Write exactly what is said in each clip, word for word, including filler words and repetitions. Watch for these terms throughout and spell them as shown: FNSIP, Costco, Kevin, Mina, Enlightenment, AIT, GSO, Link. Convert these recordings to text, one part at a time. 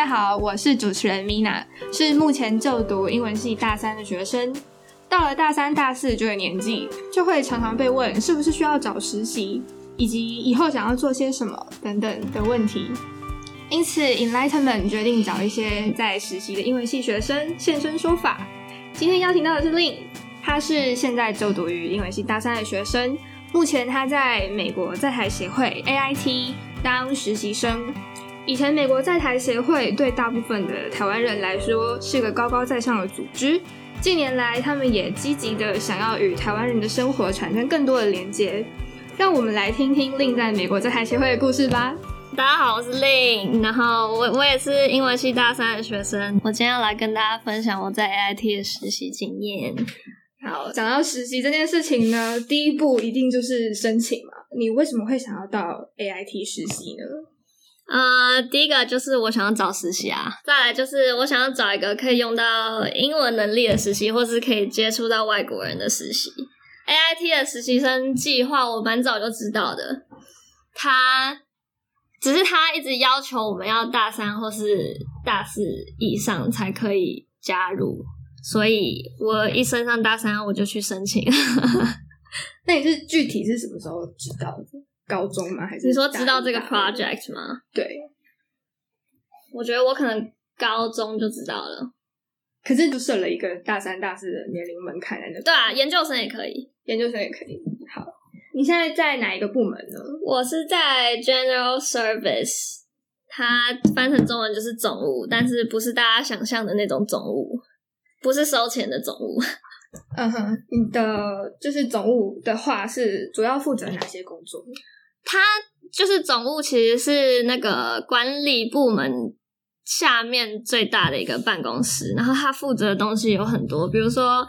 家好，我是主持人 Mina， 是目前就读英文系大三的学生。到了大三大四这个年纪，就会常常被问是不是需要找实习，以及以后想要做些什么等等的问题。因此 Enlightenment 决定找一些在实习的英文系学生现身说法。今天邀请到的是 Link， 他是现在就读于英文系大三的学生，目前他在美国在台协会 A I T 当实习生。以前美国在台协会对大部分的台湾人来说是个高高在上的组织，近年来他们也积极的想要与台湾人的生活产生更多的连结。让我们来听听 Link 在美国在台协会的故事吧。大家好，我是 Link， 然后 我, 我也是英文系大三的学生，我今天要来跟大家分享我在 A I T 的实习经验。好，讲到实习这件事情呢，第一步一定就是申请嘛。你为什么会想要到 A I T 实习呢？呃，第一个就是我想要找实习啊，再来就是我想要找一个可以用到英文能力的实习，或是可以接触到外国人的实习。 A I T 的实习生计划我蛮早就知道的，他只是他一直要求我们要大三或是大四以上才可以加入，所以我一升上大三我就去申请。那你是具体是什么时候知道的？高中吗？还是你说知道这个 project 吗？对，我觉得我可能高中就知道了。可是就设了一个大三大四的年龄门槛来的。对啊，研究生也可以，研究生也可以。好，你现在在哪一个部门呢？我是在 General Service， 它翻成中文就是总务，但是不是大家想象的那种总务，不是收钱的总务。嗯哼，你的就是总务的话是主要负责哪些工作？它就是总务其实是那个管理部门下面最大的一个办公室，然后它负责的东西有很多，比如说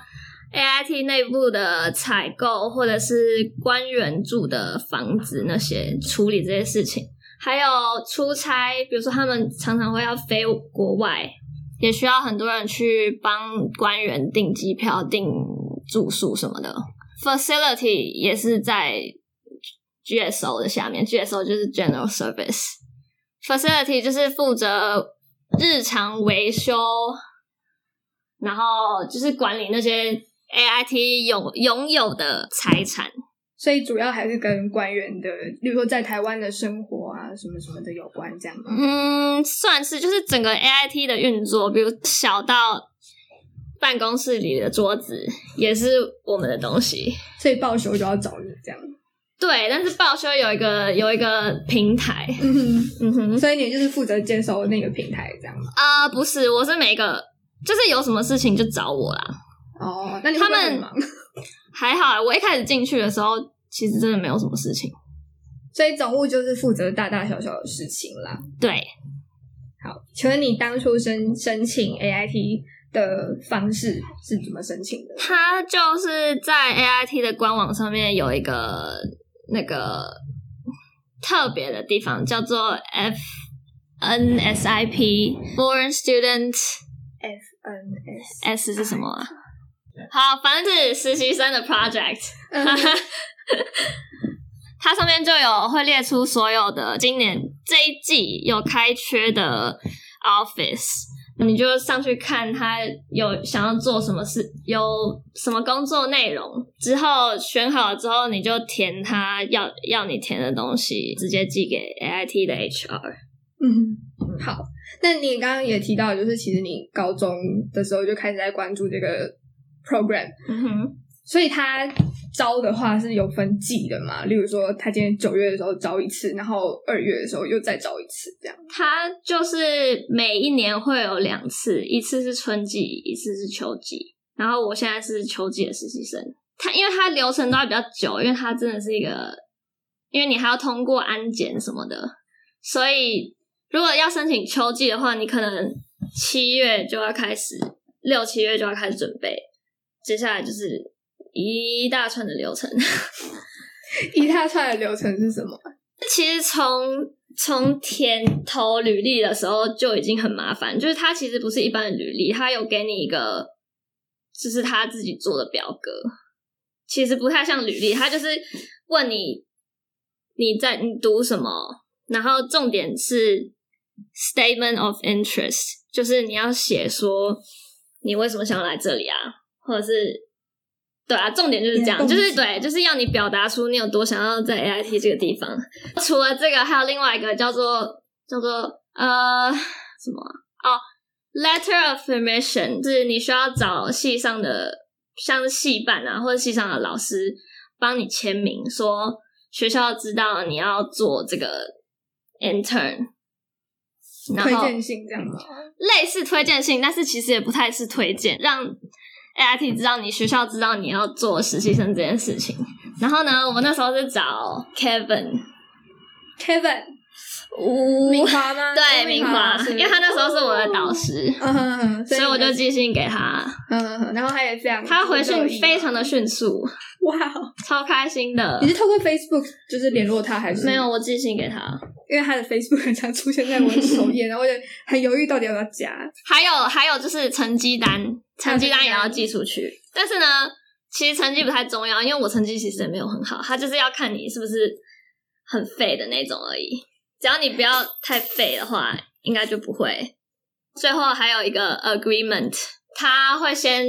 A I T 内部的采购，或者是官员住的房子那些，处理这些事情，还有出差，比如说他们常常会要飞国外，也需要很多人去帮官员订机票订住宿什么的。 Facility 也是在 G S O 的下面， G S O 就是 General Service， Facility 就是负责日常维修，然后就是管理那些 A I T 有拥有的财产，所以主要还是跟官员的，例如说在台湾的生活啊什么什么的有关这样吗？嗯，算是，就是整个 A I T 的运作，比如小到办公室里的桌子也是我们的东西，所以报修就要找你这样。对，但是报修有一个有一个平台，嗯哼，嗯哼，所以你就是负责接收那个平台这样吗？啊、呃，不是，我是每个就是有什么事情就找我啦。哦，那你会不会很忙？他们还好，我一开始进去的时候其实真的没有什么事情，所以总务就是负责大大小小的事情啦。对，好，请问你当初申申请 A I T 的方式是怎么申请的？它就是在 A I T 的官网上面有一个那个特别的地方叫做 F N S I P Foreign Student。 F N S S 是什么啊？好，反正是实习生的 project， 它上面就有会列出所有的今年这一季有开缺的 office， 你就上去看它有想要做什么事，有什么工作内容，之后选好之后你就填它要要你填的东西，直接寄给 A I T 的 H R。 嗯，好，那你刚刚也提到，就是其实你高中的时候就开始在关注这个program， 嗯哼，所以他招的话是有分季的嘛？例如说他今天九月的时候招一次，然后二月的时候又再招一次这样。他就是每一年会有两次，一次是春季，一次是秋季，然后我现在是秋季的实习生。他因为他流程都还比较久，因为他真的是一个，因为你还要通过安检什么的，所以如果要申请秋季的话，你可能七月就要开始，六七月就要开始准备，接下来就是一大串的流程。一大串的流程是什么？其实从从填投履历的时候就已经很麻烦，就是它其实不是一般的履历，它有给你一个就是他自己做的表格，其实不太像履历，它就是问你你在你读什么，然后重点是 statement of interest， 就是你要写说你为什么想要来这里啊，或者是对啊，重点就是这样，就是对，就是要你表达出你有多想要在 A I T 这个地方。除了这个，还有另外一个叫做叫做呃什么哦、oh, ，letter of permission， 就是你需要找系上的像是系办啊或者系上的老师帮你签名，说学校知道你要做这个 intern， 推荐信这样子，类似推荐信，但是其实也不太是推荐，让A I T 知道你学校知道你要做实习生这件事情。然后呢，我们那时候是找 Kevin Kevin 明华吗？对，明华，因为他那时候是我的导师、嗯嗯嗯、所以我就寄信给他、嗯嗯嗯、然后他也这样，他回讯非常的迅速，哇，超开心的。你是透过 Facebook 就是联络他还是？没有，我寄信给他，因为他的 Facebook 很常出现在我的首页然后我就很犹豫到底要不要加。还有还有就是成绩单，成绩单也要寄出去、啊、但是呢其实成绩不太重要，因为我成绩其实也没有很好，他就是要看你是不是很废的那种而已，只要你不要太废的话应该就不会。最后还有一个 agreement， 他会先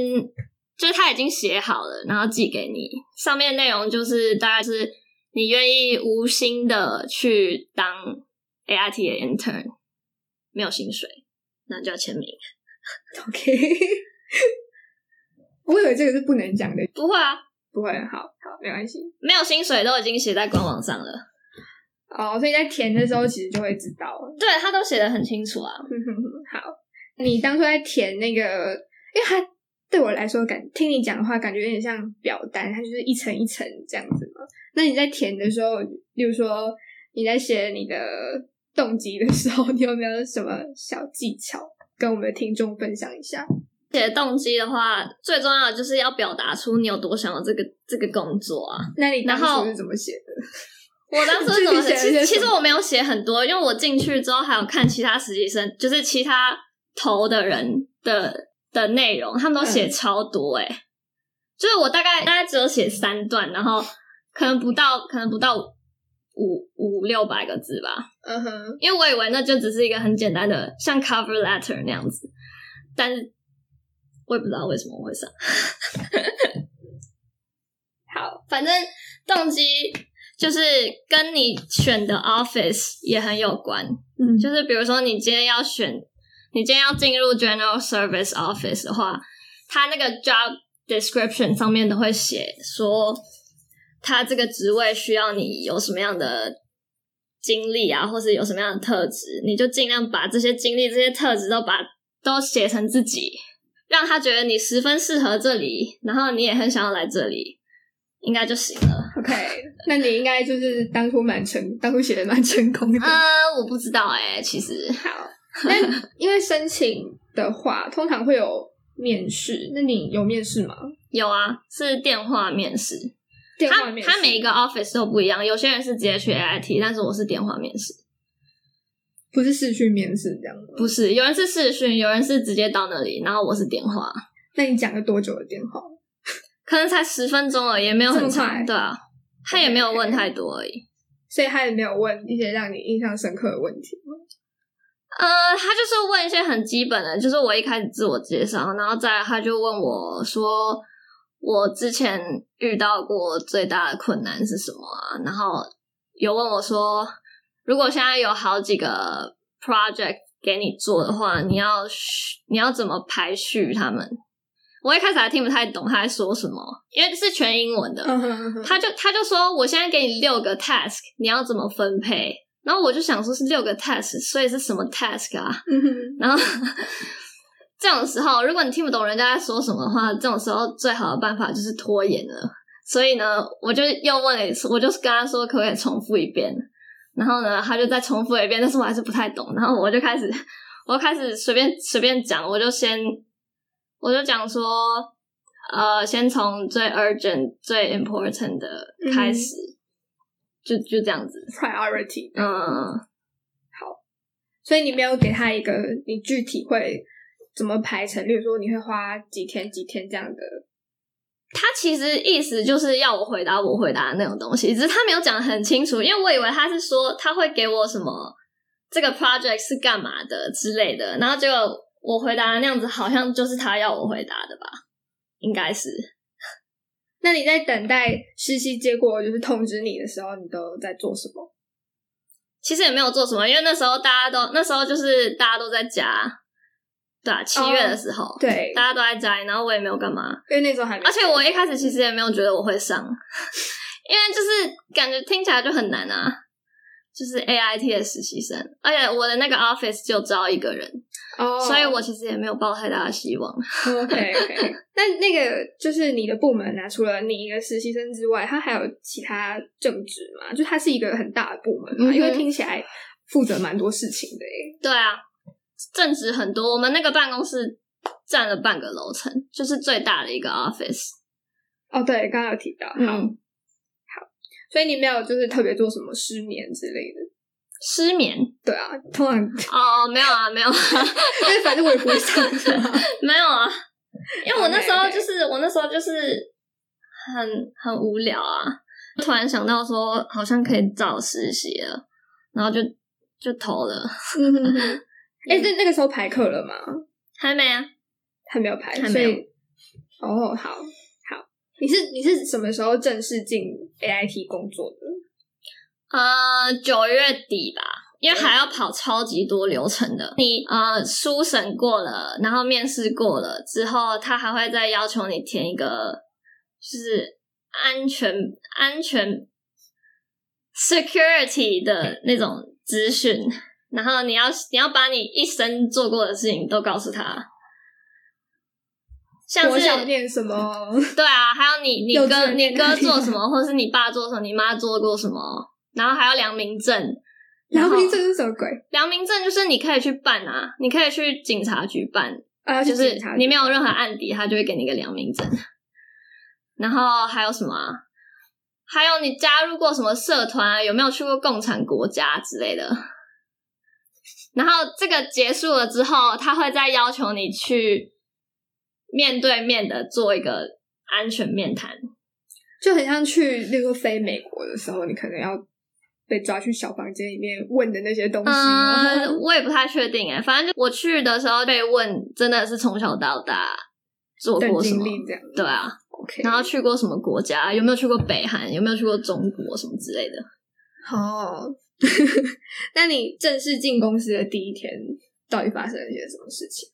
就是他已经写好了然后寄给你，上面内容就是大概是你愿意无薪的去当 A I T 的 intern， 没有薪水，那就要签名。 OK 我以为这个是不能讲的。不会啊，不会，好好，没关系。没有薪水都已经写在官网上了哦，所以在填的时候其实就会知道了。对，他都写得很清楚啊。好，你当初在填那个，因为他对我来说感听你讲的话感觉有点像表单，它就是一层一层这样子嘛。那你在填的时候，例如说你在写你的动机的时候，你有没有什么小技巧跟我们的听众分享一下？写动机的话，最重要的就是要表达出你有多想要这个这个工作啊。那你当初是怎么写的？我当初是怎么写的？其实我没有写很多，因为我进去之后还有看其他实习生，就是其他投的人的的内容，他们都写超多欸、嗯、就是我大概大概只有写三段，然后可能不到可能不到五五六百个字吧。嗯哼，因为我以为那就只是一个很简单的像 cover letter 那样子，但是我也不知道为什么我会上好，反正动机就是跟你选的 office 也很有关。嗯，就是比如说你今天要选你今天要进入 General Service Office 的话，他那个 job description 上面都会写说他这个职位需要你有什么样的经历啊，或是有什么样的特质，你就尽量把这些经历这些特质都把都写成自己，让他觉得你十分适合这里，然后你也很想要来这里，应该就行了。 OK 那你应该就是当初蛮成当初写的蛮成功的。呃我不知道欸，其实好那因为申请的话通常会有面试，那你有面试吗？有啊，是电话面试。电话面试它每一个 office 都不一样，有些人是直接去 A I T， 但是我是电话面试，不是视讯面试这样子。不是，有人是视讯，有人是直接到那里，然后我是电话。那你讲了多久的电话？可能才十分钟而已，也没有很长。对啊，他也没有问太多而已。所以他也没有问一些让你印象深刻的问题吗？呃，他就是问一些很基本的，就是我一开始自我介绍，然后再来他就问我说我之前遇到过最大的困难是什么啊，然后有问我说如果现在有好几个 project 给你做的话，你要你要怎么排序他们。我一开始还听不太懂他在说什么，因为是全英文的。他就他就说我现在给你六个 task， 你要怎么分配，然后我就想说是六个 task， 所以是什么 task 啊、嗯、然后这种时候如果你听不懂人家在说什么的话，这种时候最好的办法就是拖延了。所以呢我就又问了一次，我就跟他说可不可以重复一遍，然后呢他就再重复一遍，但是我还是不太懂。然后我就开始我开始随便随便讲，我就先我就讲说呃，先从最 urgent 最 important 的开始、嗯，就就这样子 priority。 嗯，好，所以你没有给他一个你具体会怎么排成，例如说你会花几天几天这样的。他其实意思就是要我回答我回答的那种东西，只是他没有讲很清楚，因为我以为他是说他会给我什么这个 project 是干嘛的之类的，然后结果我回答那样子好像就是他要我回答的吧，应该是。那你在等待实习结果就是通知你的时候，你都在做什么？其实也没有做什么，因为那时候大家都那时候就是大家都在家，对啊，七月的时候、哦、对，大家都在家，然后我也没有干嘛，因为那时候还没，而且我一开始其实也没有觉得我会上因为就是感觉听起来就很难啊，就是 A I T 的实习生，而且我的那个 office 就招一个人、oh. 所以我其实也没有抱太大的希望 OK OK 那那个就是你的部门啊，除了你一个实习生之外，它还有其他正职嘛？就它是一个很大的部门嘛、嗯、因为听起来负责蛮多事情的耶。对啊，正职很多，我们那个办公室占了半个楼层，就是最大的一个 office。 哦、oh, 对，刚刚有提到。好、嗯，所以你没有就是特别做什么失眠之类的？失眠？对啊，通常哦、oh, 没有啊没有啊因为反正我也不会上没有啊，因为我那时候就是、okay, okay. 我那时候就是很很无聊啊，突然想到说好像可以找实习了，然后就就投了哎、欸，那那个时候排课了吗？还没啊，还没有排，还没有。哦、oh, 好你是你是什么时候正式进 A I T 工作的？呃，九月底吧，因为还要跑超级多流程的。你呃，初审过了，然后面试过了之后，他还会再要求你填一个，就是安全安全 security 的那种资讯，然后你要你要把你一生做过的事情都告诉他。像是我想念什么？对啊，还有你你哥你哥做什么，或是你爸做什么，你妈做过什么，然后还有良民证。良民证是什么鬼？良民证就是你可以去办啊，你可以去警察局办，啊、就是你没有任何案底，他就会给你一个良民证。然后还有什么、啊？还有你加入过什么社团啊？有没有去过共产国家之类的？然后这个结束了之后，他会再要求你去面对面的做一个安全面谈，就很像去例如说飞美国的时候你可能要被抓去小房间里面问的那些东西、嗯、我也不太确定耶，反正我去的时候被问真的是从小到大做过什么，这样对啊、okay. 然后去过什么国家，有没有去过北韩，有没有去过中国什么之类的哦、oh. 那你正式进公司的第一天到底发生了些什么事情？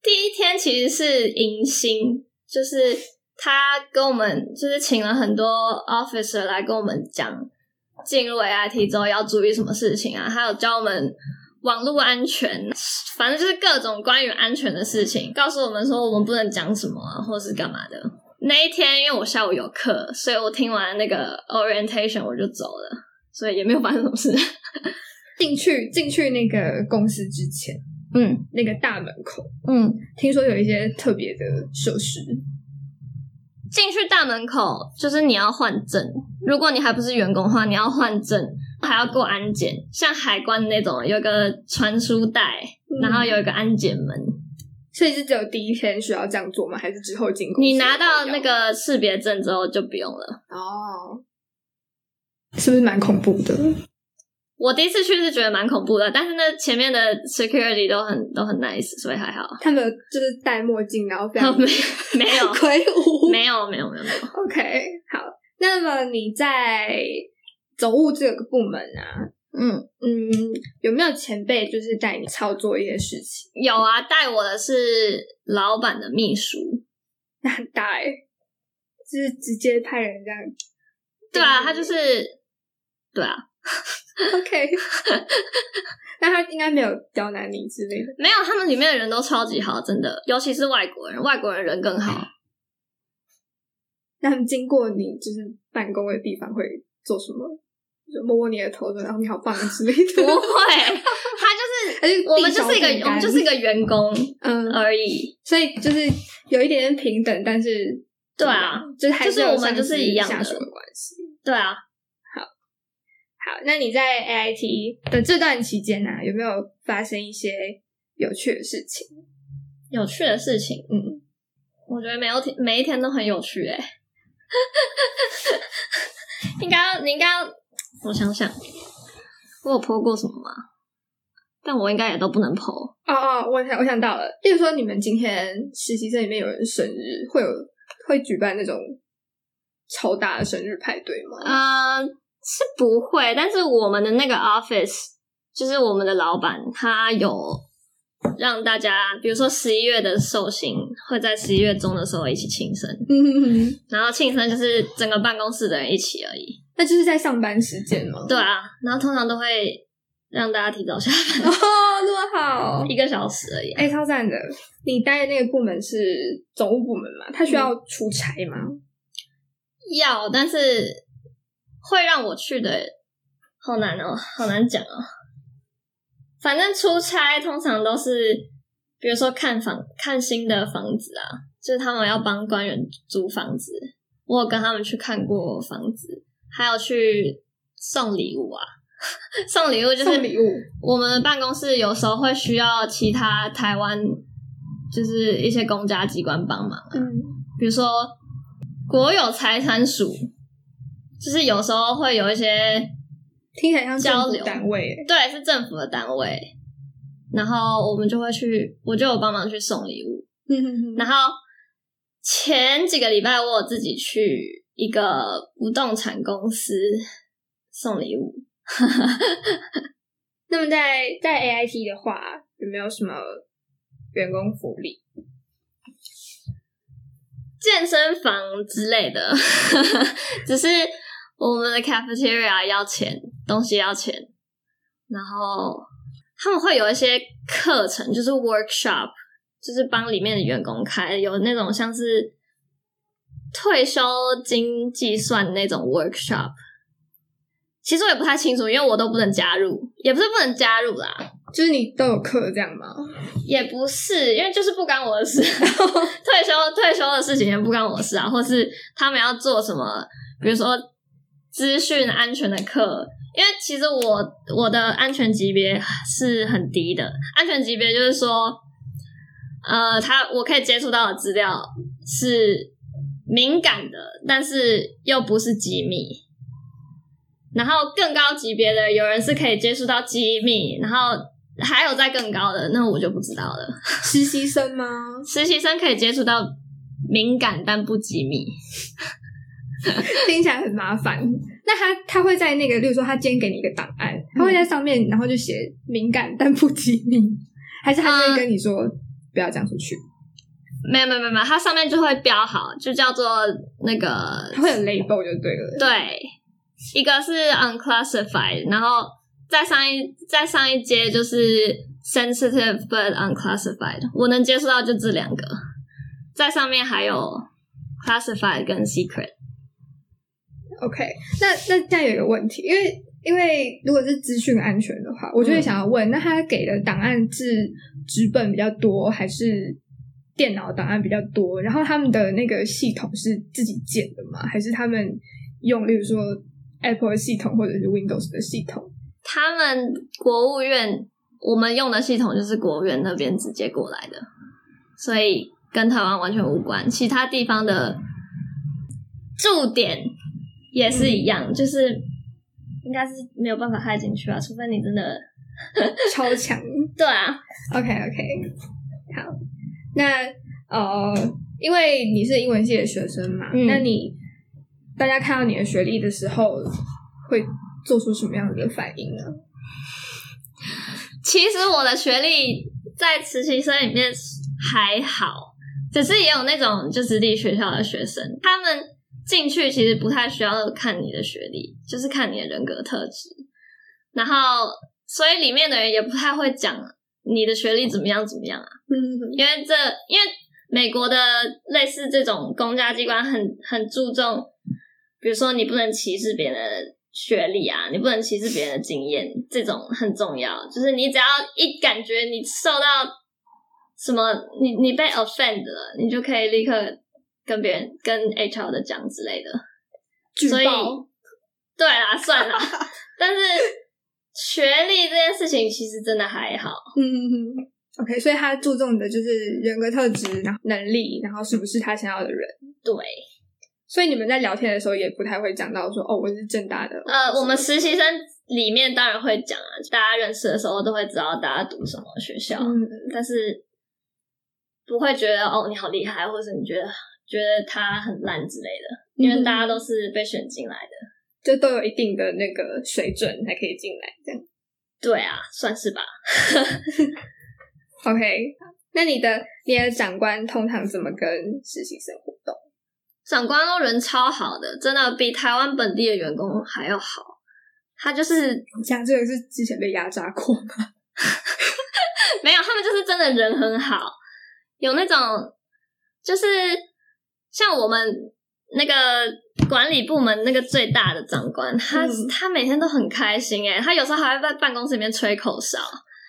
第一天其实是迎新，就是他跟我们就是请了很多 officer 来跟我们讲进入 A I T 之后要注意什么事情啊，还有教我们网络安全，反正就是各种关于安全的事情，告诉我们说我们不能讲什么啊，或是干嘛的。那一天因为我下午有课，所以我听完那个 orientation 我就走了，所以也没有发生什么事进去进去那个公司之前，嗯，那个大门口，嗯，听说有一些特别的设施。进去大门口就是你要换证，如果你还不是员工的话，你要换证，还要过安检，像海关那种有个传输带、嗯、然后有一个安检门。所以是只有第一天需要这样做吗？还是之后进公司？你拿到那个识别证之后就不用了。哦，是不是蛮恐怖的？我第一次去是觉得蛮恐怖的，但是那前面的 security 都很都很 nice， 所以还好。他们就是戴墨镜，然后非常、哦、没没有魁梧，没有没有没有没有。OK， 好，那么你在总务这个部门啊，嗯嗯，有没有前辈就是带你操作一些事情？有啊，带我的是老板的秘书，那很大哎、欸，就是直接派人这样。对啊，他就是对啊。OK 那他应该没有刁难你之类的？没有，他们里面的人都超级好，真的，尤其是外国人，外国人人更好。那他们经过你就是办公的地方会做什么？就摸摸你的头，然后你好棒之类的？不会，他就是我们就是一个我们就是一个员工嗯而已，所以就是有一点点平等，但是对啊，就是还是我们就是一样的关系。对啊。好，那你在 A I T 的这段期间啊，有没有发生一些有趣的事情？有趣的事情，嗯，我觉得每有每一天都很有趣欸应该你应该要我想想，我有po过什么吗？但我应该也都不能 po。 哦哦，我想我想到了，例如说你们今天实习生里面有人生日，会有会举办那种超大的生日派对吗？呃，是不会，但是我们的那个 office 就是我们的老板，他有让大家，比如说十一月的寿星会在十一月中的时候一起庆生，嗯，然后庆生就是整个办公室的人一起而已。那就是在上班时间吗？对啊，然后通常都会让大家提早下班。哦，那么好，一个小时而已。哎、欸，超赞的！你待的那个部门是总务部门嘛？他需要出差吗？嗯，要，但是会让我去的，好难哦，好难讲哦。反正出差通常都是，比如说看房、看新的房子啊，就是他们要帮官员租房子，我有跟他们去看过房子，还有去送礼物啊。送礼物就是送礼物。我们的办公室有时候会需要其他台湾，就是一些公家机关帮忙啊，嗯，比如说国有财产署，就是有时候会有一些。听起来像政府单位，欸，对，是政府的单位。然后我们就会去，我就有帮忙去送礼物。然后前几个礼拜，我有自己去一个不动产公司送礼物。那么在在 A I T 的话，有没有什么员工福利？健身房之类的，只是我们的 cafeteria 要钱。东西要钱，然后他们会有一些课程，就是 workshop， 就是帮里面的员工开，有那种像是退休金计算那种 workshop。 其实我也不太清楚，因为我都不能加入，也不是不能加入啦，就是你都有课这样吗？也不是，因为就是不干我的事。退休退休的事情也不干我的事啊，或是他们要做什么，比如说资讯安全的课。因为其实我我的安全级别是很低的，安全级别就是说，呃，他我可以接触到的资料是敏感的，但是又不是机密。然后更高级别的，有人是可以接触到机密，然后还有再更高的，那我就不知道了。实习生吗？实习生可以接触到敏感但不机密。听起来很麻烦。那他他会在那个，例如说他今天给你一个档案，他会在上面，嗯，然后就写敏感但不机密，还是他就会跟你说，嗯，不要讲出去？没有没有没有，他上面就会标好，就叫做那个，他会有 label 就对了。对，一个是 unclassified， 然后再上一再上一阶就是 sensitive but unclassified， 我能接触到就这两个，在上面还有 classified 跟 secret。OK， 那那这样有一个问题，因为因为如果是资讯安全的话，我就会想要问，嗯，那他给的档案是纸本比较多，还是电脑档案比较多？然后他们的那个系统是自己建的吗？还是他们用，例如说 Apple 的系统或者是 Windows 的系统？他们国务院，我们用的系统就是国务院那边直接过来的，所以跟台湾完全无关。其他地方的驻点也是一样，嗯，就是应该是没有办法害进去啊，除非你真的超强。对啊。OK OK， 好，那呃，因为你是英文系的学生嘛，嗯，那你大家看到你的学历的时候，会做出什么样的反应呢？其实我的学历在实习生里面还好，只是也有那种就直隶学校的学生，他们进去其实不太需要看你的学历，就是看你的人格特质。然后，所以里面的人也不太会讲你的学历怎么样怎么样啊。嗯，因为这，因为美国的类似这种公家机关很很注重，比如说你不能歧视别人的学历啊，你不能歧视别人的经验，这种很重要。就是你只要一感觉你受到什么，你你被 offend 了，你就可以立刻跟别人跟 H R 的讲之类的，所以对啦，算啦。但是学历这件事情其实真的还好。嗯 ，OK， 所以他注重的就是人格特质，然后能力，然后是不是他想要的人。对，所以你们在聊天的时候也不太会讲到说，哦，我是政大的。呃，我们实习生里面当然会讲啊，大家认识的时候都会知道大家读什么学校，嗯，但是不会觉得哦你好厉害，或者你觉得觉得他很烂之类的，因为大家都是被选进来的，就都有一定的那个水准才可以进来，这样。对啊，算是吧。OK， 那你的你的长官通常怎么跟实习生互动？长官都人超好的，真的比台湾本地的员工还要好。他就是你讲这个是之前被压榨过吗？没有，他们就是真的人很好，有那种就是像我们那个管理部门那个最大的长官，他、嗯、他每天都很开心耶，他有时候还会在办公室里面吹口哨，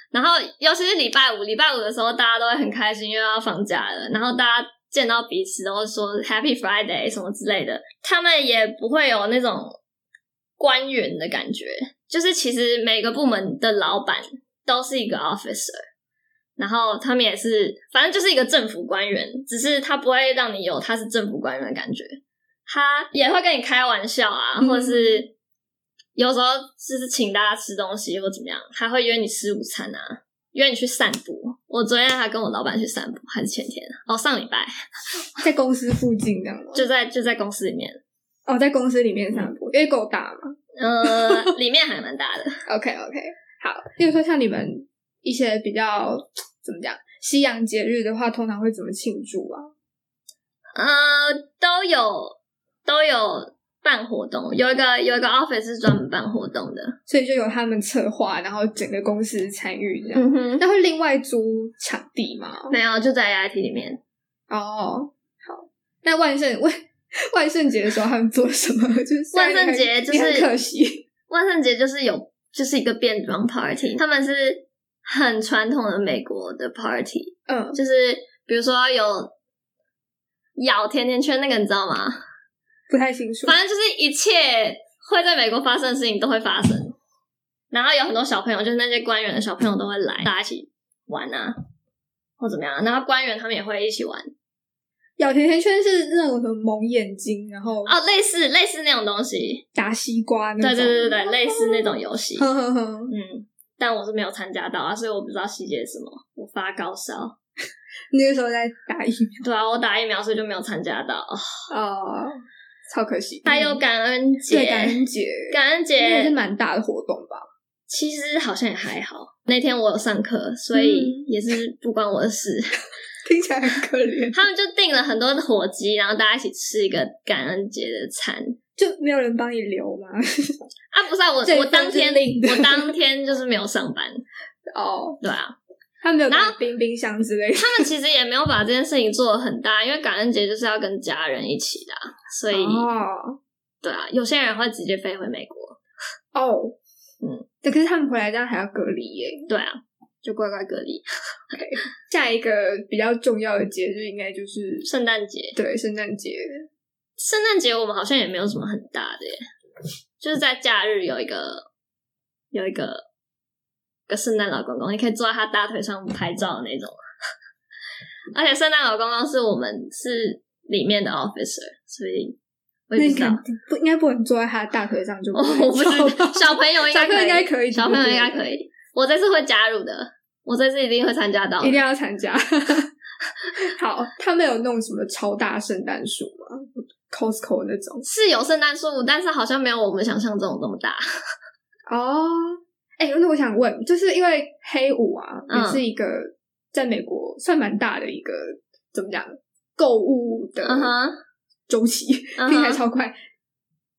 然后尤其是礼拜五礼拜五的时候大家都会很开心，因为要放假了，然后大家见到彼此都会说 Happy Friday 什么之类的，他们也不会有那种官员的感觉，就是其实每个部门的老板都是一个 officer，然后他们也是反正就是一个政府官员，只是他不会让你有他是政府官员的感觉，他也会跟你开玩笑啊、嗯、或者是有时候就是请大家吃东西或怎么样，还会约你吃午餐啊，约你去散步，我昨天还跟我老板去散步，还是前天哦上礼拜在公司附近这样吗？就在就在公司里面哦，在公司里面散步、嗯、因为够大嘛，呃里面还蛮大的。OK OK 好，例如说像你们一些比较怎么讲西洋节日的话，通常会怎么庆祝啊？呃，都有都有办活动，有一个有一个 office 是专门办活动的，所以就有他们策划，然后整个公司参与这样。嗯哼，那会另外租场地吗？没有，就在 A I T 里面。哦，好。那万圣万万圣节的时候他们做什么？就是万圣节就是很可惜，万圣节就是有就是一个变装 party， 他们是很传统的美国的 party， 嗯，就是比如说有咬甜甜圈那个，你知道吗？不太清楚。反正就是一切会在美国发生的事情都会发生，然后有很多小朋友，就是那些官员的小朋友都会来，大家一起玩啊，或怎么样。然后官员他们也会一起玩。咬甜甜圈是那种什么蒙眼睛，然后哦，类似类似那种东西，打西瓜那种，对对对对对，类似那种游戏。呵呵呵，嗯。但我是没有参加到啊，所以我不知道细节是什么。我发高烧，那个时候在打疫苗。对啊，我打疫苗，所以就没有参加到。哦，超可惜。还有感恩节，对，感恩节，感恩节也是蛮大的活动吧？其实好像也还好。那天我有上课，所以也是不关我的事。听起来很可怜。他们就订了很多的火鸡，然后大家一起吃一个感恩节的餐。就没有人帮你留吗？啊，不是啊，我我当天我当天就是没有上班哦。对啊，他没有拿冰冰箱之类的。他们其实也没有把这件事情做得很大，因为感恩节就是要跟家人一起的、啊，所以、哦、对啊，有些人会直接飞回美国哦。嗯，可是他们回来这样还要隔离耶。对啊，就乖乖隔离。Okay, 下一个比较重要的节日应该就是圣诞节。对，圣诞节。圣诞节我们好像也没有什么很大的耶，就是在假日有一个有一个一个圣诞老公公，你可以坐在他大腿上拍照的那种。而且圣诞老公公是我们是里面的 officer， 所以我也不知道，不应该不能坐在他大腿上就不会。我不知道，小朋友应该可以，小朋友应该可以，小朋友应该可以。我这次会加入的，我这次一定会参加到，一定要参加。好，他们有弄什么超大圣诞树吗？Costco 那种是有圣诞树，但是好像没有我们想象中那么大哦。哎、欸，那我想问，就是因为黑五啊，嗯、也是一个在美国算蛮大的一个怎么讲购物的周期，听起来超快。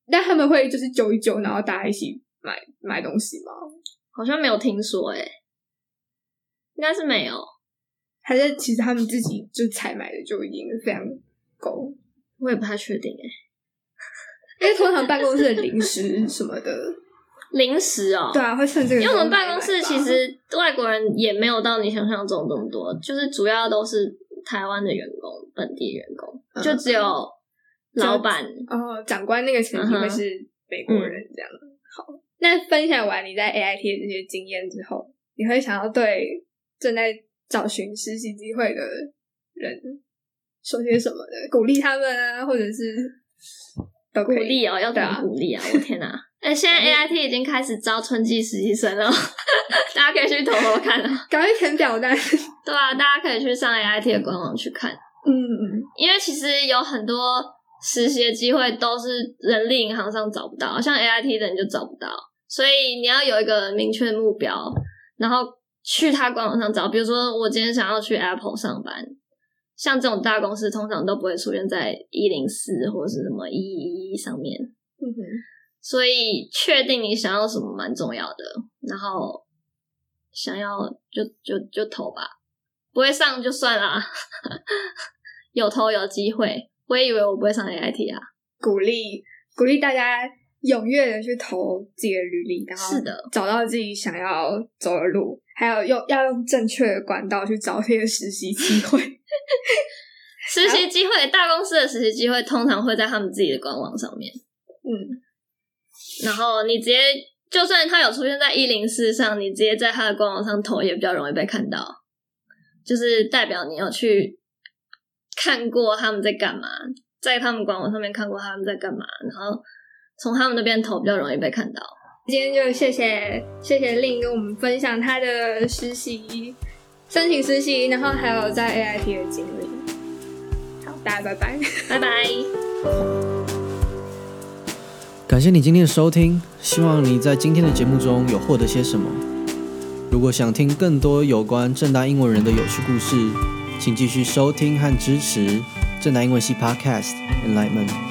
但他们会就是揪一揪，然后大家一起买买东西吗？好像没有听说、欸，哎，应该是没有。还是其实他们自己就采买的就已经非常够。我也不太确定哎、欸，因为通常办公室的零食什么的，零食哦，对啊，会剩这个。因为我们办公室其实外国人也没有到你想象中这么多，就是主要都是台湾的员工、本地员工，嗯、就只有老板哦、长官那个层级会是美国人这样、嗯。好，那分享完你在 A I T 的这些经验之后，你会想要对正在找寻实习机会的人说些什么的，鼓励他们啊，或者是都可以鼓励哦，要怎么鼓励啊？我天哪！哎，现在 A I T 已经开始招春季实习生了，大家可以去投投看啊，赶快填表单。对啊，大家可以去上 A I T 的官网去看。嗯嗯，因为其实有很多实习的机会都是人力银行上找不到，像 A I T 的人就找不到，所以你要有一个明确的目标，然后去他官网上找。比如说，我今天想要去 Apple 上班。像这种大公司通常都不会出现在一零四或是什么一一一上面，嗯哼，所以确定你想要什么蛮重要的，然后想要就就就投吧，不会上就算啦，有投有机会。我也以为我不会上 A I T 啊，鼓励鼓励大家踊跃的去投自己的履历，然后找到自己想要走的路，还有用要用正确的管道去找这些实习机会。实习机会，大公司的实习机会通常会在他们自己的官网上面，嗯，然后你直接就算他有出现在一零四上，你直接在他的官网上投也比较容易被看到，就是代表你有去看过他们在干嘛，在他们官网上面看过他们在干嘛，然后从他们那边投比较容易被看到。今天就谢谢谢谢Link跟我们分享他的实习申请实习，然后还有在 A I T 的经历。好，大家拜拜，拜拜。感谢你今天的收听，希望你在今天的节目中有获得些什么。如果想听更多有关正大英文人的有趣故事，请继续收听和支持正大英文系 Podcast Enlightenment。